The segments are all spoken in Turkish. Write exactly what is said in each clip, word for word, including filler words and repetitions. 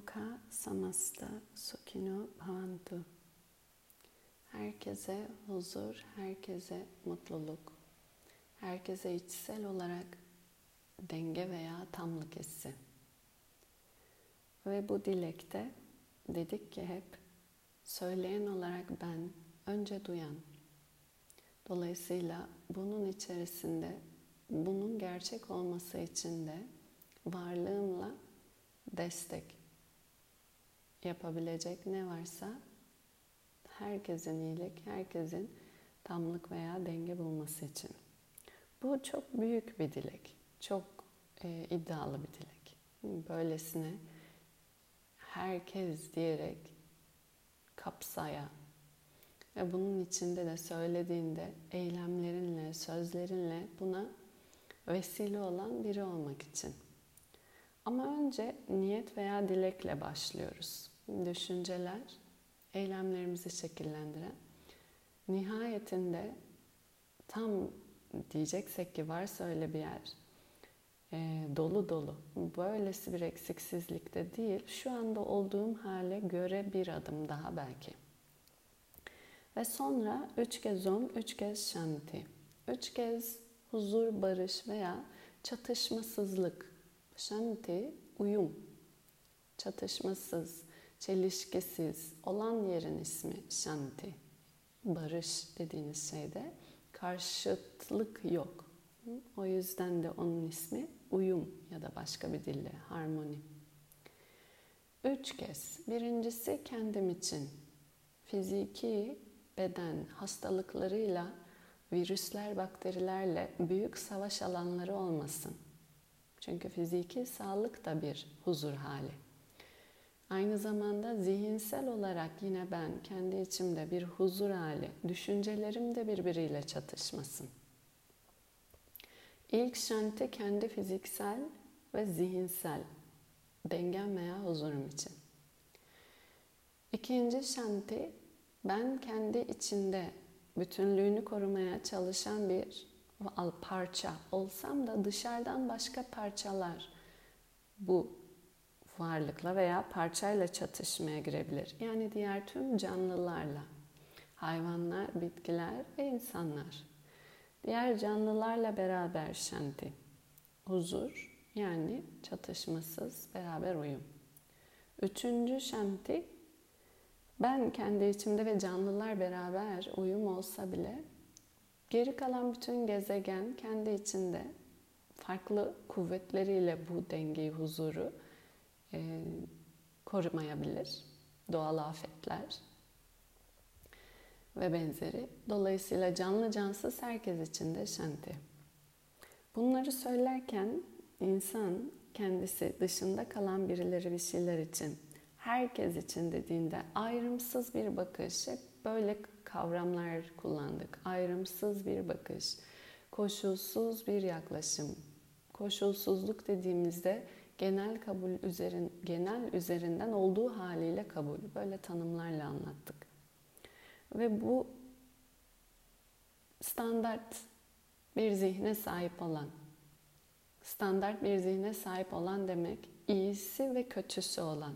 Loka Samasta Sukino Bhavantu. Herkese huzur, herkese mutluluk, herkese içsel olarak denge veya tamlık hissi. Ve bu dilekte dedik ki hep söyleyen olarak ben, önce duyan. Dolayısıyla bunun içerisinde, bunun gerçek olması için de varlığımla destek yapabilecek ne varsa herkesin iyilik, herkesin tamlık veya denge bulması için. Bu çok büyük bir dilek, çok e, iddialı bir dilek. Böylesine herkes diyerek kapsaya ve bunun içinde de söylediğinde eylemlerinle, sözlerinle buna vesile olan biri olmak için. Ama önce niyet veya dilekle başlıyoruz. Düşünceler eylemlerimizi şekillendiren, nihayetinde tam diyeceksek ki varsa öyle bir yer, e, dolu dolu, böylesi bir eksiksizlikte değil, şu anda olduğum hale göre bir adım daha belki. Ve sonra üç kez om, üç kez şanti, üç kez huzur, barış veya çatışmasızlık. Şanti, uyum, çatışmasız, çelişkisiz olan yerin ismi şanti. Barış dediğiniz şeyde karşıtlık yok. O yüzden de onun ismi uyum ya da başka bir dille harmoni. Üç kez. Birincisi kendim için. Fiziki beden hastalıklarıyla, virüsler, bakterilerle büyük savaş alanları olmasın. Çünkü fiziki sağlık da bir huzur hali. Aynı zamanda zihinsel olarak yine ben kendi içimde bir huzur hali, düşüncelerim de birbiriyle çatışmasın. İlk şanti kendi fiziksel ve zihinsel dengem veya huzurum için. İkinci şanti ben kendi içinde bütünlüğünü korumaya çalışan bir parça olsam da dışarıdan başka parçalar bu varlıkla veya parçayla çatışmaya girebilir. Yani diğer tüm canlılarla, hayvanlar, bitkiler ve insanlar. Diğer canlılarla beraber şanti, huzur yani çatışmasız beraber uyum. Üçüncü şanti, ben kendi içimde ve canlılar beraber uyum olsa bile geri kalan bütün gezegen kendi içinde farklı kuvvetleriyle bu dengeyi, huzuru E, korumayabilir. Doğal afetler ve benzeri. Dolayısıyla canlı cansız herkes için de şanti. Bunları söylerken insan kendisi dışında kalan birileri, bir şeyler için, herkes için dediğinde ayrımsız bir bakış, hep böyle kavramlar kullandık. Ayrımsız bir bakış, koşulsuz bir yaklaşım. Koşulsuzluk dediğimizde genel kabul üzerin, genel üzerinden olduğu haliyle kabul. Böyle tanımlarla anlattık. Ve bu standart bir zihne sahip olan, standart bir zihne sahip olan demek, iyisi ve kötüsü olan,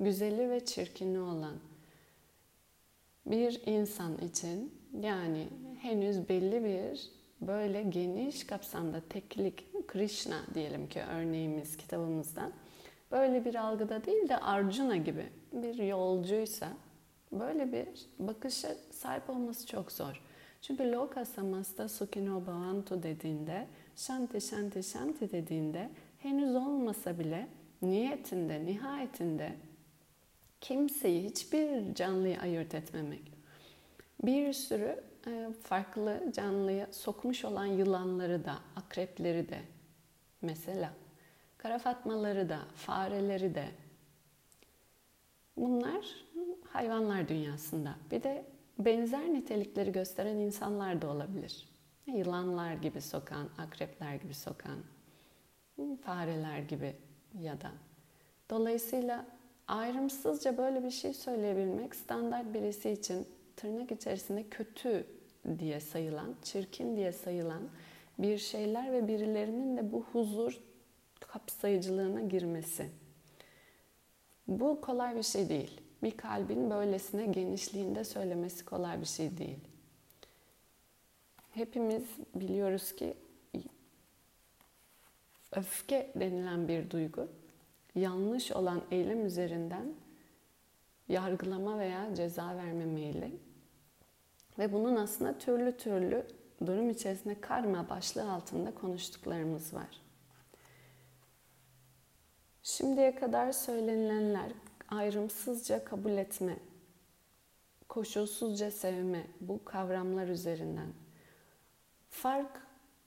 güzeli ve çirkini olan bir insan için, yani henüz belli bir böyle geniş kapsamda teklik, Krishna diyelim ki örneğimiz kitabımızdan, böyle bir algıda değil de Arjuna gibi bir yolcuysa böyle bir bakışa sahip olması çok zor. Çünkü Loka Samasta Sukino Bhavantu dediğinde, şanti şanti şanti dediğinde henüz olmasa bile niyetinde, nihayetinde kimseyi, hiçbir canlıyı ayırt etmemek. Bir sürü farklı canlıya sokmuş olan yılanları da, akrepleri de, mesela karafatmaları da, fareleri de, bunlar hayvanlar dünyasında. Bir de benzer nitelikleri gösteren insanlar da olabilir. Yılanlar gibi sokan, akrepler gibi sokan, fareler gibi ya da. Dolayısıyla ayrımsızca böyle bir şey söyleyebilmek, standart birisi için tırnak içerisinde kötü diye sayılan, çirkin diye sayılan bir şeyler ve birilerinin de bu huzur kapsayıcılığına girmesi. Bu kolay bir şey değil. Bir kalbin böylesine genişliğinde söylemesi kolay bir şey değil. Hepimiz biliyoruz ki öfke denilen bir duygu, yanlış olan eylem üzerinden yargılama veya ceza verme meyli. Ve bunun aslında türlü türlü durum içerisinde karma başlığı altında konuştuklarımız var. Şimdiye kadar söylenilenler ayrımsızca kabul etme, koşulsuzca sevme bu kavramlar üzerinden. Fark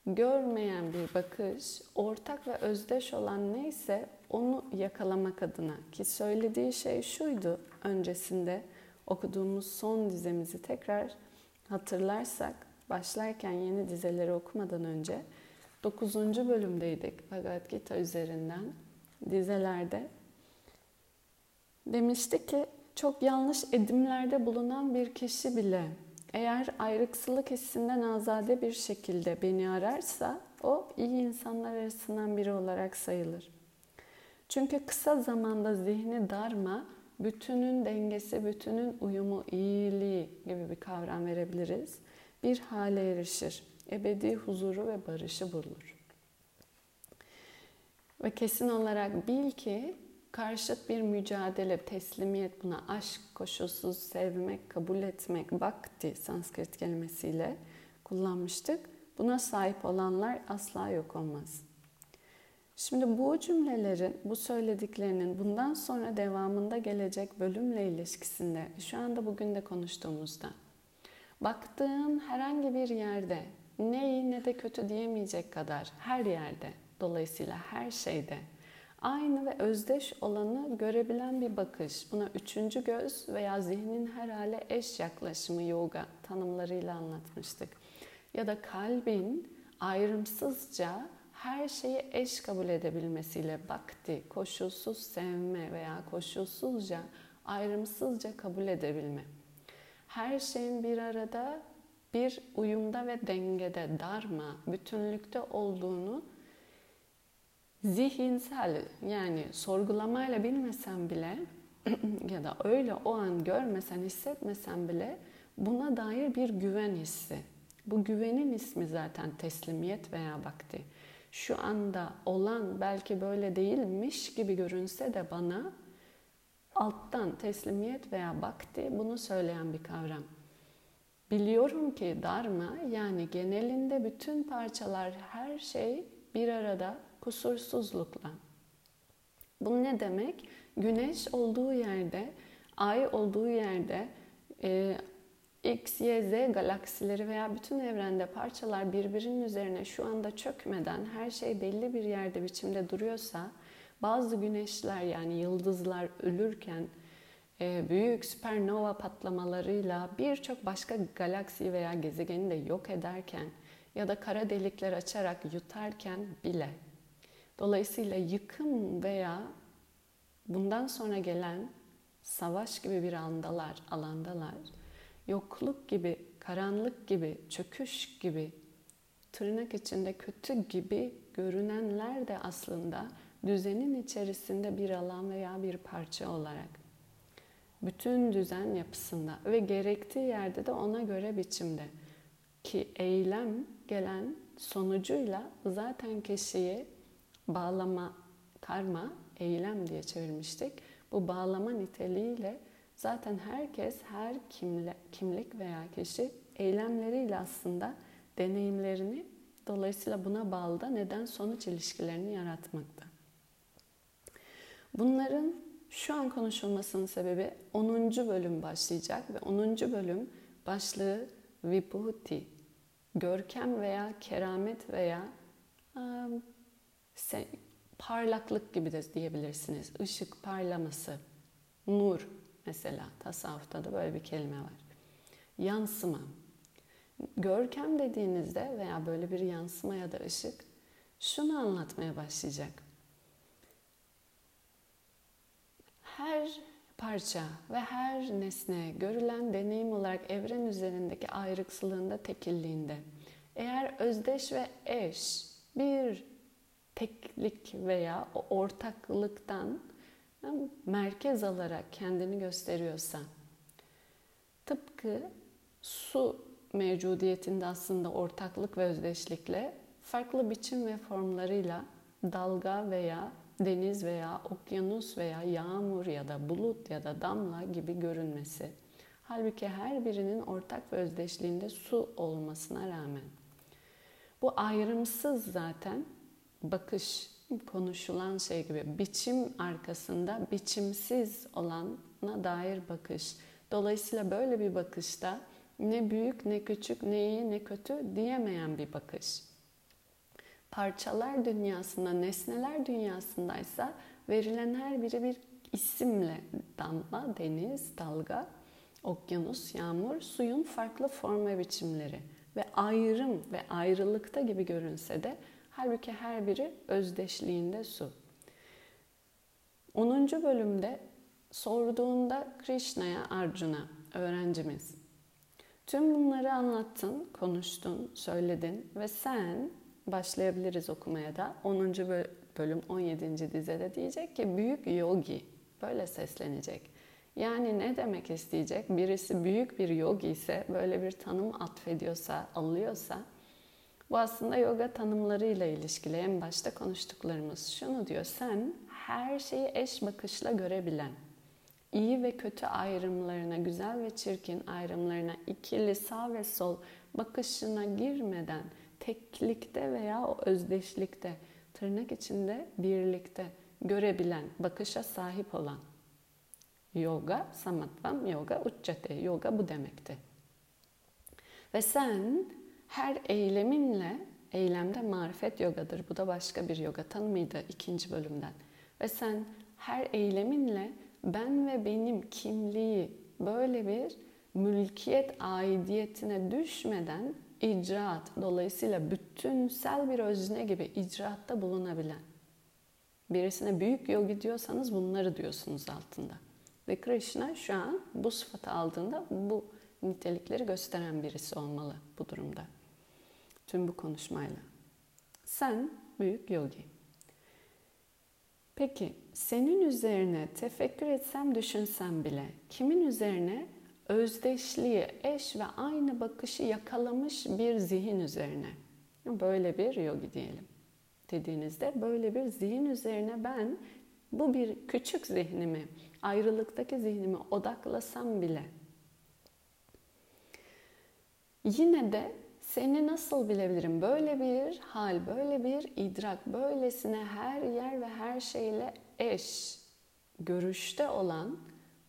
görmeyen bir bakış, ortak ve özdeş olan neyse onu yakalamak adına ki söylediği şey şuydu öncesinde okuduğumuz son dizemizi tekrar hatırlarsak başlarken yeni dizeleri okumadan önce dokuzuncu bölümdeydik Bhagavad Gita üzerinden dizelerde. Demişti ki çok yanlış edimlerde bulunan bir kişi bile eğer ayrıksılık hissinden azade bir şekilde beni ararsa o iyi insanlar arasından biri olarak sayılır. Çünkü kısa zamanda zihni darma, bütünün dengesi, bütünün uyumu, iyiliği gibi bir kavram verebiliriz. Bir hale erişir, ebedi huzuru ve barışı bulur. Ve kesin olarak bil ki karşıt bir mücadele, teslimiyet, buna aşk, koşulsuz sevmek, kabul etmek, bhakti Sanskrit kelimesiyle kullanmıştık. Buna sahip olanlar asla yok olmaz. Şimdi bu cümlelerin, bu söylediklerinin bundan sonra devamında gelecek bölümle ilişkisinde, şu anda bugün de konuştuğumuzda, baktığın herhangi bir yerde, ne iyi ne de kötü diyemeyecek kadar her yerde, dolayısıyla her şeyde, aynı ve özdeş olanı görebilen bir bakış. Buna üçüncü göz veya zihnin her hale eş yaklaşımı yoga tanımlarıyla anlatmıştık. Ya da kalbin ayrımsızca her şeyi eş kabul edebilmesiyle bhakti, koşulsuz sevme veya koşulsuzca, ayrımsızca kabul edebilme. Her şeyin bir arada, bir uyumda ve dengede, dharma, bütünlükte olduğunu zihinsel yani sorgulamayla bilmesen bile ya da öyle o an görmesen, hissetmesen bile buna dair bir güven hissi. Bu güvenin ismi zaten teslimiyet veya bhakti. Şu anda olan belki böyle değilmiş gibi görünse de bana alttan teslimiyet veya bhakti bunu söyleyen bir kavram. Biliyorum ki dharma yani genelinde bütün parçalar, her şey bir arada kusursuzlukla. Bu ne demek? Güneş olduğu yerde, ay olduğu yerde, e, X, Y, Z galaksileri veya bütün evrende parçalar birbirinin üzerine şu anda çökmeden her şey belli bir yerde biçimde duruyorsa, bazı güneşler yani yıldızlar ölürken e, büyük süpernova patlamalarıyla birçok başka galaksi veya gezegeni de yok ederken ya da kara delikler açarak yutarken bile, dolayısıyla yıkım veya bundan sonra gelen savaş gibi bir andalar, alandalar, yokluk gibi, karanlık gibi, çöküş gibi, tırnak içinde kötü gibi görünenler de aslında düzenin içerisinde bir alan veya bir parça olarak. Bütün düzen yapısında ve gerektiği yerde de ona göre biçimde ki eylem gelen sonucuyla zaten kişiyi bağlama, karma, eylem diye çevirmiştik. Bu bağlama niteliğiyle zaten herkes, her kimlik veya kişi eylemleriyle aslında deneyimlerini, dolayısıyla buna bağlı da neden sonuç ilişkilerini yaratmakta. Bunların şu an konuşulmasının sebebi onuncu bölüm başlayacak ve onuncu bölüm başlığı Vibhuti, görkem veya keramet veya ıı, se, parlaklık gibi de diyebilirsiniz. Işık parlaması, nur mesela tasavvufta da böyle bir kelime var. Yansıma. Görkem dediğinizde veya böyle bir yansıma ya da ışık şunu anlatmaya başlayacak. Her parça ve her nesne görülen deneyim olarak evren üzerindeki ayrıkslığında, tekilliğinde eğer özdeş ve eş bir teklik veya ortaklıktan hem merkez alarak kendini gösteriyorsa, tıpkı su mevcudiyetinde aslında ortaklık ve özdeşlikle farklı biçim ve formlarıyla dalga veya deniz veya okyanus veya yağmur ya da bulut ya da damla gibi görünmesi. Halbuki her birinin ortak ve özdeşliğinde su olmasına rağmen. Bu ayrımsız zaten bakış, konuşulan şey gibi biçim arkasında biçimsiz olana dair bakış. Dolayısıyla böyle bir bakışta ne büyük ne küçük ne iyi ne kötü diyemeyen bir bakış. Parçalar dünyasında, nesneler dünyasındaysa verilen her biri bir isimle damla, deniz, dalga, okyanus, yağmur, suyun farklı form ve biçimleri ve ayrım ve ayrılıkta gibi görünse de halbuki her biri özdeşliğinde su. onuncu bölümde sorduğunda Krishna'ya, Arjuna, öğrencimiz, tüm bunları anlattın, konuştun, söyledin ve sen, başlayabiliriz okumaya da, onuncu bölüm on yedinci dizede diyecek ki büyük yogi, böyle seslenecek. Yani ne demek isteyecek? Birisi büyük bir yogi ise, böyle bir tanım atfediyorsa, alıyorsa, bu aslında yoga tanımlarıyla ilişkili. En başta konuştuklarımız şunu diyor, sen her şeyi eş bakışla görebilen, iyi ve kötü ayrımlarına, güzel ve çirkin ayrımlarına, ikili sağ ve sol bakışına girmeden, teklikte veya o özdeşlikte, tırnak içinde birlikte görebilen, bakışa sahip olan. Yoga, samatvam, yoga, uccate. Yoga bu demekti. Ve sen her eyleminle, eylemde marifet yogadır. Bu da başka bir yoga tanımıydı ikinci bölümden. Ve sen her eyleminle ben ve benim kimliği böyle bir mülkiyet aidiyetine düşmeden icraat, dolayısıyla bütünsel bir özne gibi icraatta bulunabilen. Birisine büyük yogi diyorsanız bunları diyorsunuz altında. Ve Krishna şu an bu sıfatı aldığında bu nitelikleri gösteren birisi olmalı bu durumda. Tüm bu konuşmayla. Sen büyük yogi. Peki senin üzerine tefekkür etsem düşünsem bile kimin üzerine? Özdeşliği, eş ve aynı bakışı yakalamış bir zihin üzerine. Böyle bir yogi diyelim. Dediğinizde böyle bir zihin üzerine ben bu bir küçük zihnimi, ayrılıktaki zihnimi odaklasam bile yine de seni nasıl bilebilirim? Böyle bir hal, böyle bir idrak, böylesine her yer ve her şeyle eş görüşte olan,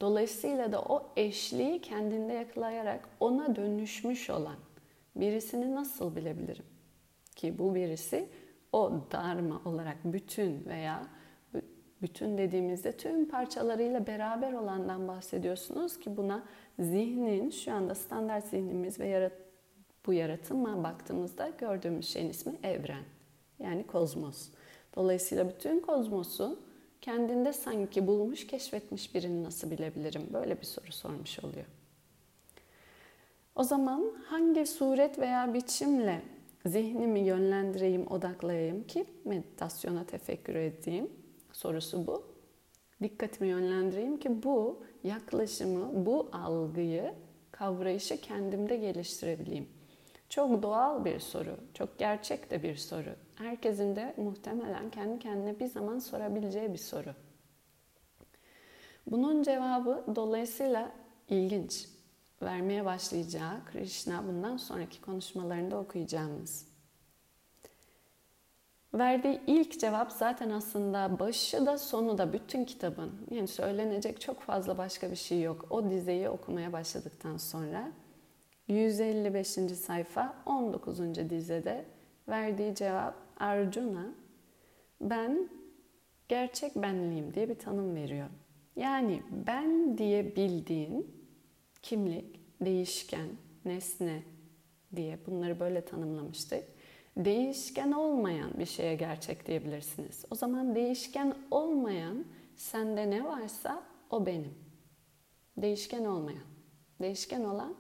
dolayısıyla da o eşliği kendinde yakalayarak ona dönüşmüş olan birisini nasıl bilebilirim? Ki bu birisi o dharma olarak bütün veya bütün dediğimizde tüm parçalarıyla beraber olandan bahsediyorsunuz ki buna zihnin, şu anda standart zihnimiz ve yarat- bu yaratıma baktığımızda gördüğümüz şeyin ismi evren. Yani kozmos. Dolayısıyla bütün kozmosu kendinde sanki bulmuş, keşfetmiş birini nasıl bilebilirim? Böyle bir soru sormuş oluyor. O zaman hangi suret veya biçimle zihnimi yönlendireyim, odaklayayım ki meditasyona tefekkür edeyim? Sorusu bu. Dikkatimi yönlendireyim ki bu yaklaşımı, bu algıyı, kavrayışı kendimde geliştirebileyim. Çok doğal bir soru, çok gerçek de bir soru. Herkesin de muhtemelen kendi kendine bir zaman sorabileceği bir soru. Bunun cevabı dolayısıyla ilginç. Vermeye başlayacağı Krishna bundan sonraki konuşmalarında okuyacağımız. Verdiği ilk cevap zaten aslında başı da sonu da bütün kitabın. Yani söylenecek çok fazla başka bir şey yok. O dizeyi okumaya başladıktan sonra yüz elli beşinci sayfa on dokuzuncu dizede verdiği cevap Arjuna, ben gerçek benliğim diye bir tanım veriyor. Yani ben diye bildiğin kimlik, değişken, nesne diye bunları böyle tanımlamıştık. Değişken olmayan bir şeye gerçek diyebilirsiniz. O zaman değişken olmayan sende ne varsa o benim. Değişken olmayan, değişken olan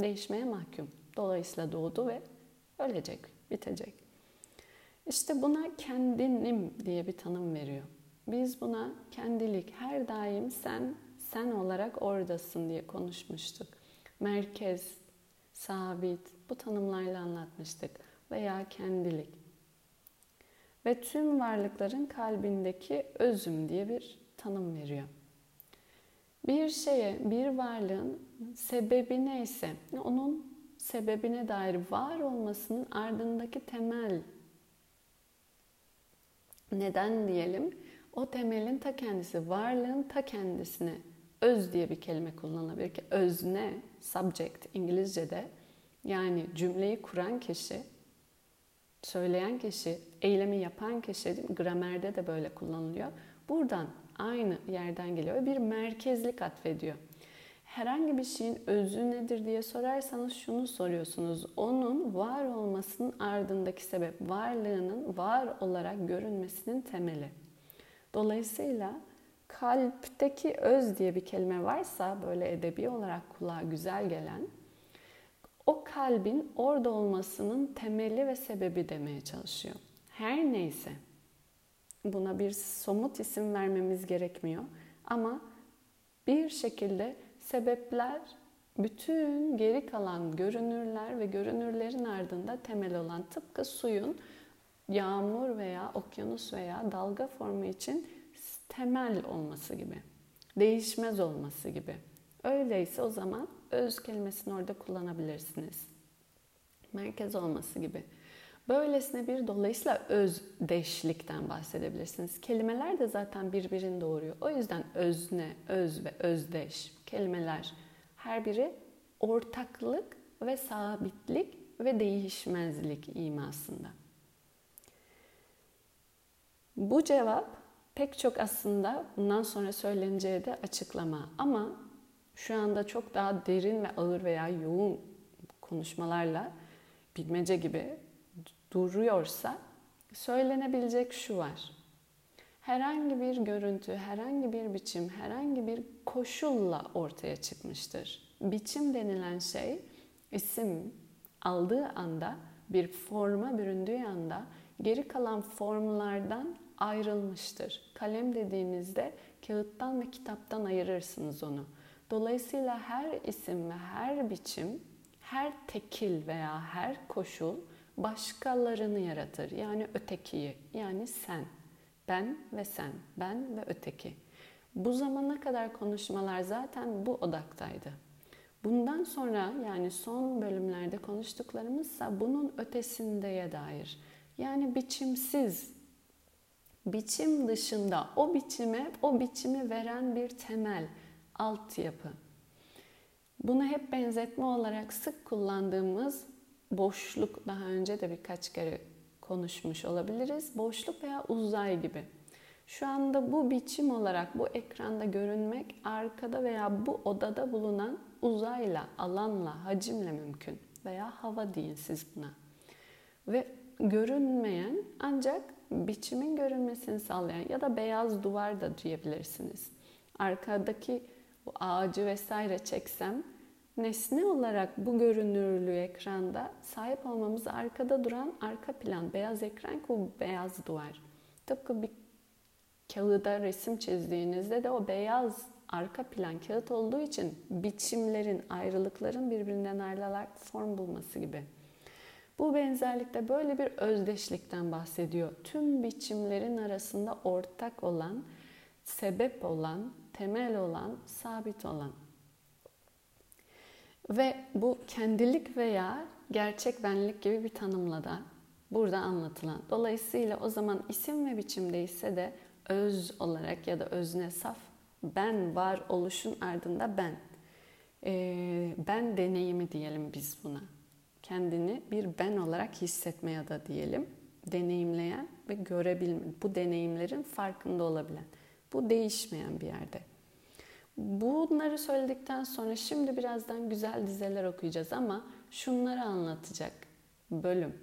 değişmeye mahkum. Dolayısıyla doğdu ve ölecek, bitecek. İşte buna kendinim diye bir tanım veriyor. Biz buna kendilik, her daim sen, sen olarak oradasın diye konuşmuştuk. Merkez, sabit, bu tanımlarla anlatmıştık veya kendilik. Ve tüm varlıkların kalbindeki özüm diye bir tanım veriyor. Bir şeye, bir varlığın sebebi neyse, onun sebebine dair var olmasının ardındaki temel neden diyelim, o temelin ta kendisi, varlığın ta kendisine öz diye bir kelime kullanılabilir ki özne, subject İngilizce'de, yani cümleyi kuran kişi, söyleyen kişi, eylemi yapan kişi, gramerde de böyle kullanılıyor. Buradan aynı yerden geliyor. Bir merkezlik atfediyor. Herhangi bir şeyin özü nedir diye sorarsanız şunu soruyorsunuz. Onun var olmasının ardındaki sebep, varlığının var olarak görünmesinin temeli. Dolayısıyla kalpteki öz diye bir kelime varsa, böyle edebi olarak kulağa güzel gelen, o kalbin orada olmasının temeli ve sebebi demeye çalışıyor. Her neyse, buna bir somut isim vermemiz gerekmiyor. Ama bir şekilde sebepler, bütün geri kalan görünürler ve görünürlerin ardında temel olan, tıpkı suyun yağmur veya okyanus veya dalga formu için temel olması gibi, değişmez olması gibi. Öyleyse o zaman öz kelimesini orada kullanabilirsiniz. Merkez olması gibi. Böylesine bir dolayısıyla özdeşlikten bahsedebilirsiniz. Kelimeler de zaten birbirini doğuruyor. O yüzden özne, öz ve özdeş kelimeler her biri ortaklık ve sabitlik ve değişmezlik imasında. Bu cevap pek çok aslında bundan sonra söyleneceği de açıklama ama şu anda çok daha derin ve ağır veya yoğun konuşmalarla bilmece gibi duruyorsa söylenebilecek şu var. Herhangi bir görüntü, herhangi bir biçim, herhangi bir koşulla ortaya çıkmıştır. Biçim denilen şey isim aldığı anda, bir forma büründüğü anda geri kalan formlardan ayrılmıştır. Kalem dediğinizde kağıttan ve kitaptan ayırırsınız onu. Dolayısıyla her isim ve her biçim, her tekil veya her koşul başkalarını yaratır. Yani ötekiyi, yani sen, ben ve sen, ben ve öteki. Bu zamana kadar konuşmalar zaten bu odaktaydı. Bundan sonra yani son bölümlerde konuştuklarımızsa bunun ötesindeye dair. Yani biçimsiz, biçim dışında o biçime, o biçimi veren bir temel, altyapı. Bunu hep benzetme olarak sık kullandığımız boşluk, daha önce de birkaç kere konuşmuş olabiliriz. Boşluk veya uzay gibi. Şu anda bu biçim olarak bu ekranda görünmek arkada veya bu odada bulunan uzayla, alanla, hacimle mümkün. Veya hava deyin siz buna. Ve görünmeyen ancak biçimin görünmesini sağlayan ya da beyaz duvar da diyebilirsiniz. Arkadaki bu ağacı vesaire çeksem nesne olarak bu görünürlüğü ekranda sahip olmamız arkada duran arka plan, beyaz ekran ki bu beyaz duvar. Tıpkı bir kağıda resim çizdiğinizde de o beyaz arka plan kağıt olduğu için biçimlerin, ayrılıkların birbirinden ayrılarak form bulması gibi. Bu benzerlikte böyle bir özdeşlikten bahsediyor. Tüm biçimlerin arasında ortak olan, sebep olan, temel olan, sabit olan. Ve bu kendilik veya gerçek benlik gibi bir tanımla da burada anlatılan. Dolayısıyla o zaman isim ve biçimdeyse de öz olarak ya da özne saf ben var oluşun ardında ben. Ee, ben deneyimi diyelim biz buna. Kendini bir ben olarak hissetmeye da diyelim. Deneyimleyen ve görebilen, bu deneyimlerin farkında olabilen. Bu değişmeyen bir yerde. Bunları söyledikten sonra şimdi birazdan güzel dizeler okuyacağız ama şunları anlatacak bölüm.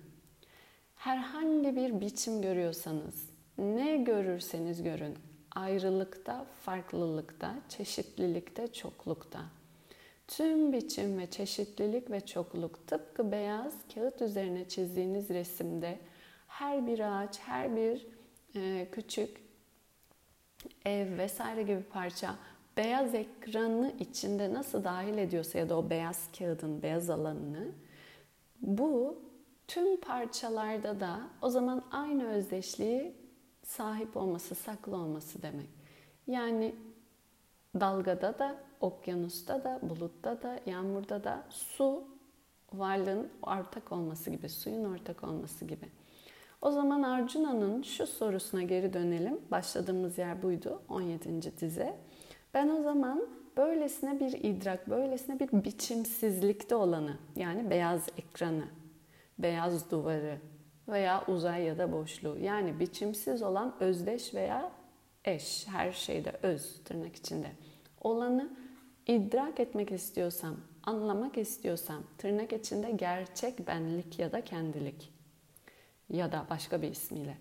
Herhangi bir biçim görüyorsanız, ne görürseniz görün, ayrılıkta, farklılıkta, çeşitlilikte, çoklukta. Tüm biçim ve çeşitlilik ve çokluk tıpkı beyaz kağıt üzerine çizdiğiniz resimde her bir ağaç, her bir e, küçük ev vesaire gibi parça beyaz ekranı içinde nasıl dahil ediyorsa ya da o beyaz kağıdın beyaz alanını, bu tüm parçalarda da o zaman aynı özdeşliği sahip olması, saklı olması demek. Yani dalgada da, okyanusta da, bulutta da, yağmurda da su varlığın ortak olması gibi, suyun ortak olması gibi. O zaman Arjuna'nın şu sorusuna geri dönelim. Başladığımız yer buydu, on yedinci dize. Ben o zaman böylesine bir idrak, böylesine bir biçimsizlikte olanı, yani beyaz ekranı, beyaz duvarı veya uzay ya da boşluğu, yani biçimsiz olan özdeş veya eş, her şeyde öz tırnak içinde olanı idrak etmek istiyorsam, anlamak istiyorsam, tırnak içinde gerçek benlik ya da kendilik ya da başka bir ismiyle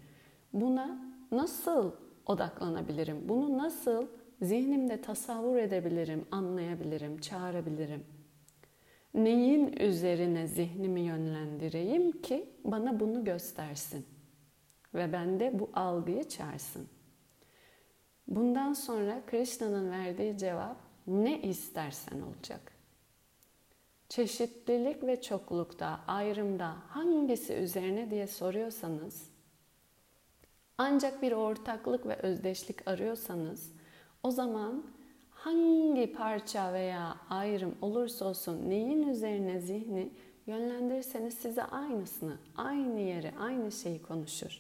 buna nasıl odaklanabilirim? Bunu nasıl zihnimde tasavvur edebilirim, anlayabilirim, çağırabilirim? Neyin üzerine zihnimi yönlendireyim ki bana bunu göstersin ve bende bu algıyı çağırsın? Bundan sonra Krishna'nın verdiği cevap ne istersen olacak. Çeşitlilik ve çoklukta, ayrımda hangisi üzerine diye soruyorsanız, ancak bir ortaklık ve özdeşlik arıyorsanız, o zaman hangi parça veya ayrım olursa olsun neyin üzerine zihni yönlendirirseniz size aynısını, aynı yere, aynı şeyi konuşur.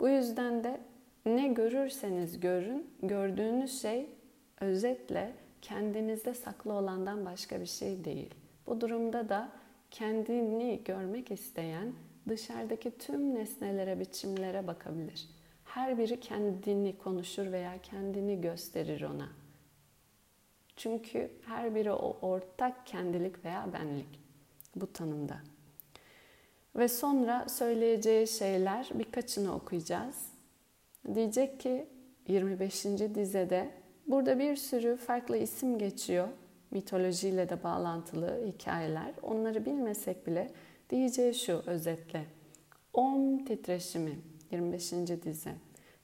Bu yüzden de ne görürseniz görün, gördüğünüz şey özetle kendinizde saklı olandan başka bir şey değil. Bu durumda da kendini görmek isteyen dışarıdaki tüm nesnelere, biçimlere bakabilir. Her biri kendini konuşur veya kendini gösterir ona. Çünkü her biri o ortak kendilik veya benlik bu tanımda. Ve sonra söyleyeceği şeyler birkaçını okuyacağız. Diyecek ki yirmi beşinci dizede burada bir sürü farklı isim geçiyor. Mitolojiyle de bağlantılı hikayeler. Onları bilmesek bile diyeceği şu özetle. Om titreşimi, yirmi beşinci dize.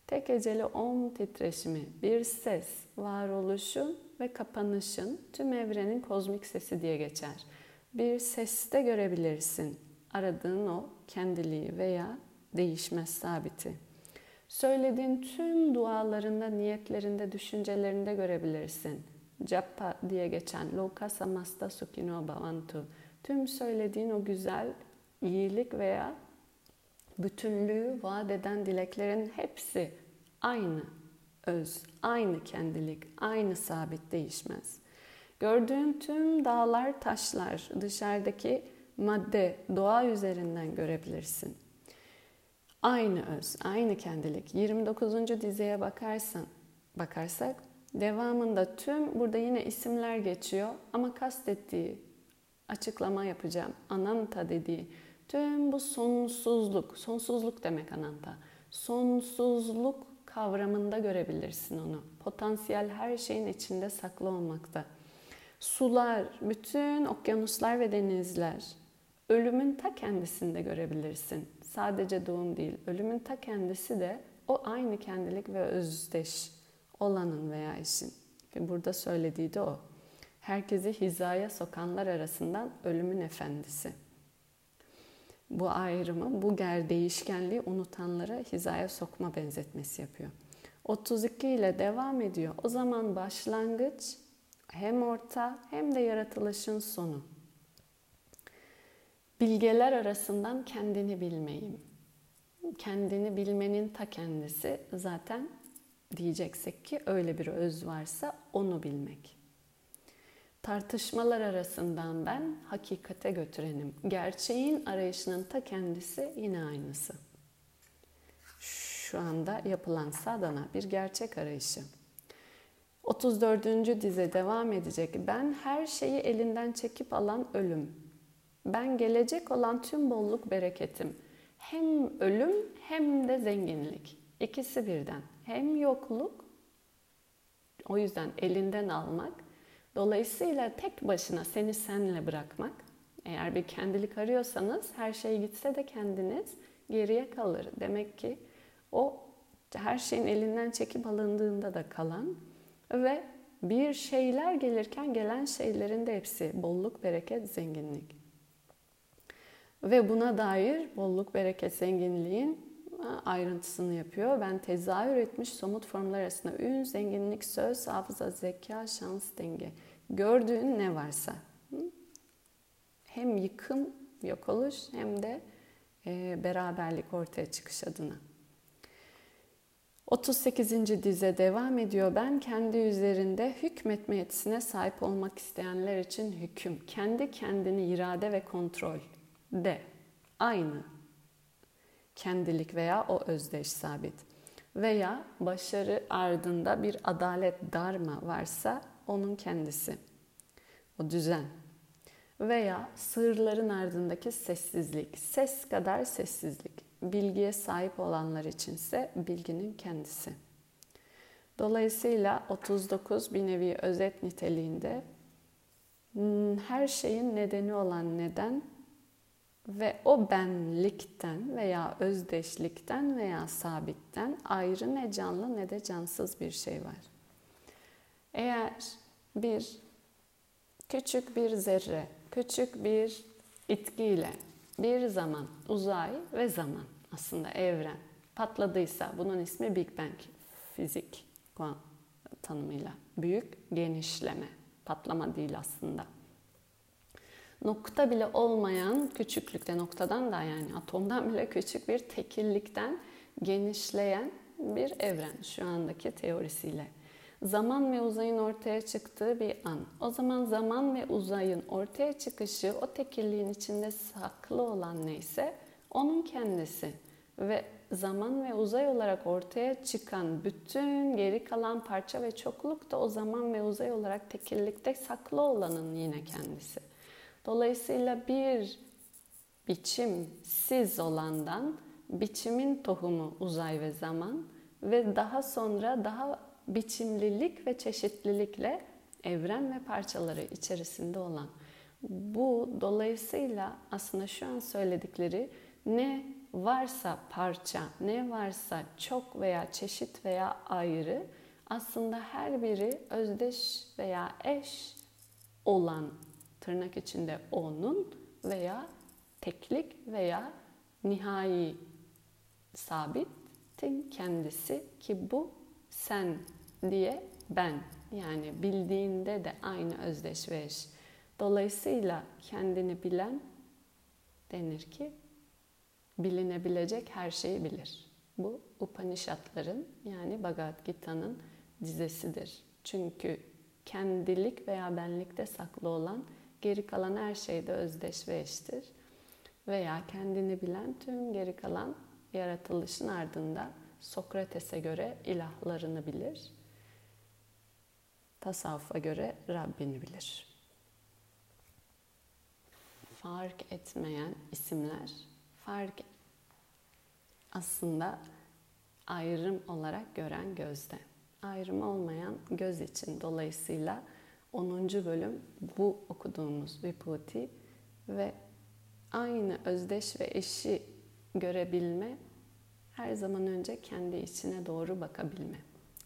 Tek eceli om titreşimi, bir ses, varoluşun ve kapanışın tüm evrenin kozmik sesi diye geçer. Bir seste görebilirsin aradığın o kendiliği veya değişmez sabiti. Söylediğin tüm dualarında, niyetlerinde, düşüncelerinde görebilirsin. Jappa diye geçen Loka Samasta Sukino Bhavantu. Tüm söylediğin o güzel iyilik veya bütünlüğü vaat eden dileklerin hepsi aynı öz, aynı kendilik, aynı sabit değişmez. Gördüğün tüm dağlar, taşlar, dışarıdaki madde, doğa üzerinden görebilirsin. Aynı öz, aynı kendilik. yirmi dokuzuncu dizeye bakarsan, bakarsak devamında tüm, burada yine isimler geçiyor ama kastettiği, açıklama yapacağım. Ananta dediği tüm bu sonsuzluk, sonsuzluk demek ananta. Sonsuzluk kavramında görebilirsin onu. Potansiyel her şeyin içinde saklı olmakta. Sular, bütün okyanuslar ve denizler, ölümün ta kendisinde görebilirsin. Sadece doğum değil, ölümün ta kendisi de o aynı kendilik ve özdeş olanın veya işin. Burada söylediği de o. Herkesi hizaya sokanlar arasından ölümün efendisi. Bu ayrımı, bu ger değişkenliği unutanlara hizaya sokma benzetmesi yapıyor. otuz iki ile devam ediyor. O zaman başlangıç hem orta hem de yaratılışın sonu. Bilgeler arasından kendini bilmeyim. Kendini bilmenin ta kendisi zaten diyeceksek ki öyle bir öz varsa onu bilmek. Tartışmalar arasından ben hakikate götürenim. Gerçeğin arayışının ta kendisi yine aynısı. Şu anda yapılan sadhana bir gerçek arayışı. otuz dördüncü dize devam edecek. Ben her şeyi elinden çekip alan ölüm. Ben gelecek olan tüm bolluk bereketim. Hem ölüm hem de zenginlik. İkisi birden. Hem yokluk, o yüzden elinden almak. Dolayısıyla tek başına seni senle bırakmak. Eğer bir kendilik arıyorsanız her şey gitse de kendiniz geriye kalır. Demek ki o her şeyin elinden çekip alındığında da kalan ve bir şeyler gelirken gelen şeylerin de hepsi bolluk, bereket, zenginlik. Ve buna dair bolluk, bereket, zenginliğin ayrıntısını yapıyor. Ben tezahür etmiş somut formlar arasında ün, zenginlik, söz, hafıza, zeka, şans, denge. Gördüğün ne varsa. Hem yıkım, yok oluş hem de beraberlik ortaya çıkış adına. otuz sekizinci dize devam ediyor. Ben kendi üzerinde hükmetme yetisine sahip olmak isteyenler için hüküm. Kendi kendini irade ve kontrol de aynı. Kendilik veya o özdeş sabit. Veya başarı ardında bir adalet dharma varsa onun kendisi. O düzen. Veya sırların ardındaki sessizlik. Ses kadar sessizlik. Bilgiye sahip olanlar içinse bilginin kendisi. Dolayısıyla otuz dokuz bir nevi özet niteliğinde her şeyin nedeni olan neden ve o benlikten veya özdeşlikten veya sabitten ayrı ne canlı ne de cansız bir şey var. Eğer bir küçük bir zerre, küçük bir itkiyle bir zaman, uzay ve zaman aslında evren patladıysa bunun ismi Big Bang, fizik tanımıyla büyük genişleme, patlama değil aslında. Nokta bile olmayan küçüklükte, noktadan da yani atomdan bile küçük bir tekillikten genişleyen bir evren şu andaki teorisiyle. Zaman ve uzayın ortaya çıktığı bir an. O zaman zaman ve uzayın ortaya çıkışı o tekilliğin içinde saklı olan neyse onun kendisi. Ve zaman ve uzay olarak ortaya çıkan bütün geri kalan parça ve çokluk da o zaman ve uzay olarak tekillikte saklı olanın yine kendisi. Dolayısıyla bir biçimsiz olandan biçimin tohumu uzay ve zaman ve daha sonra daha biçimlilik ve çeşitlilikle evren ve parçaları içerisinde olan. Bu dolayısıyla aslında şu an söyledikleri ne varsa parça, ne varsa çok veya çeşit veya ayrı aslında her biri özdeş veya eş olan tırnak içinde onun veya teklik veya nihai sabitin kendisi ki bu sen diye ben yani bildiğinde de aynı özdeş ve eş. Dolayısıyla kendini bilen denir ki bilinebilecek her şeyi bilir. Bu Upanishad'ların yani Bhagavad Gita'nın dizesidir. Çünkü kendilik veya benlikte saklı olan geri kalan her şey de özdeş ve eştir. Veya kendini bilen tüm geri kalan yaratılışın ardında Sokrates'e göre ilahlarını bilir. Tasavvufa göre Rabbini bilir. Fark etmeyen isimler, fark aslında ayrım olarak gören gözde. Ayrım olmayan göz için dolayısıyla onuncu bölüm bu okuduğumuz Vibhuti ve aynı özdeş ve eşi görebilme, her zaman önce kendi içine doğru bakabilme.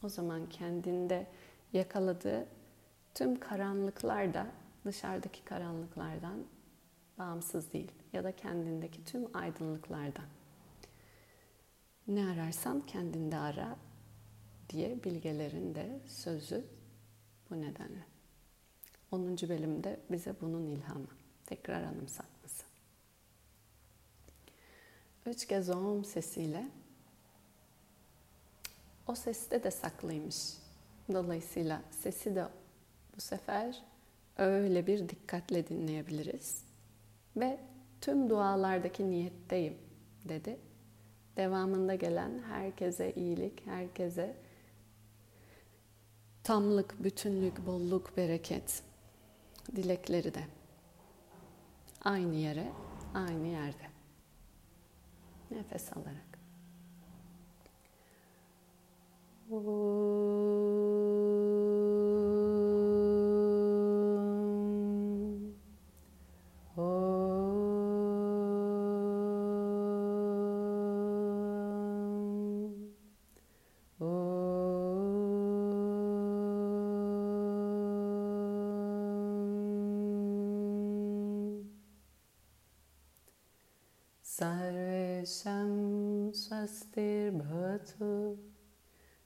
O zaman kendinde yakaladığı tüm karanlıklar da dışarıdaki karanlıklardan bağımsız değil. Ya da kendindeki tüm aydınlıklardan. Ne ararsan kendinde ara diye bilgelerin de sözü bu nedenle. onuncu bölümde bize bunun ilhamı, tekrar anımsatması. Üç kez om sesiyle o seste de saklıymış. Dolayısıyla sesi de bu sefer öyle bir dikkatle dinleyebiliriz. Ve tüm dualardaki niyetteyim dedi. Devamında gelen herkese iyilik, herkese tamlık, bütünlük, bolluk, bereket dilekleri de aynı yere, aynı yerde. Nefes alarak. Om. Om. Sarvesham swastir bhavatu,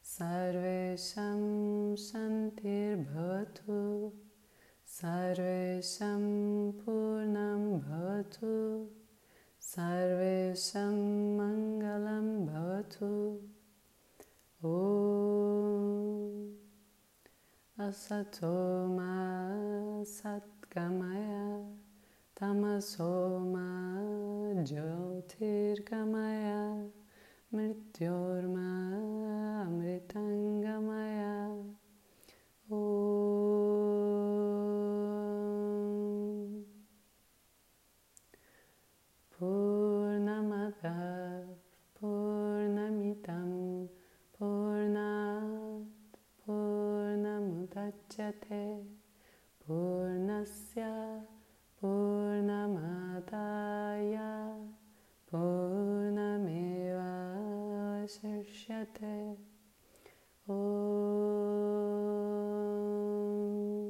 Sarvesham shantir bhavatu, Sarvesham purnam bhavatu, Sarvesham mangalam bhavatu. Om asato ma satgamaya, tamasoma jyotirgamaya, mrityorma amritangamaya. Om purnamada purnamitam purnat purnamudachyate purnasya Purnamadaya Purnameva Shashyate. Om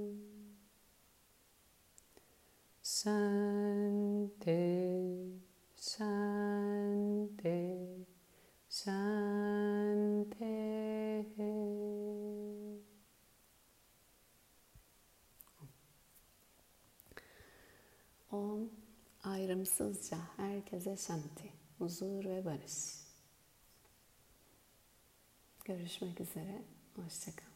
Shanti Shanti Shanti. Om ayrımsızca herkese şanti, huzur ve barış. Görüşmek üzere, hoşça kalın.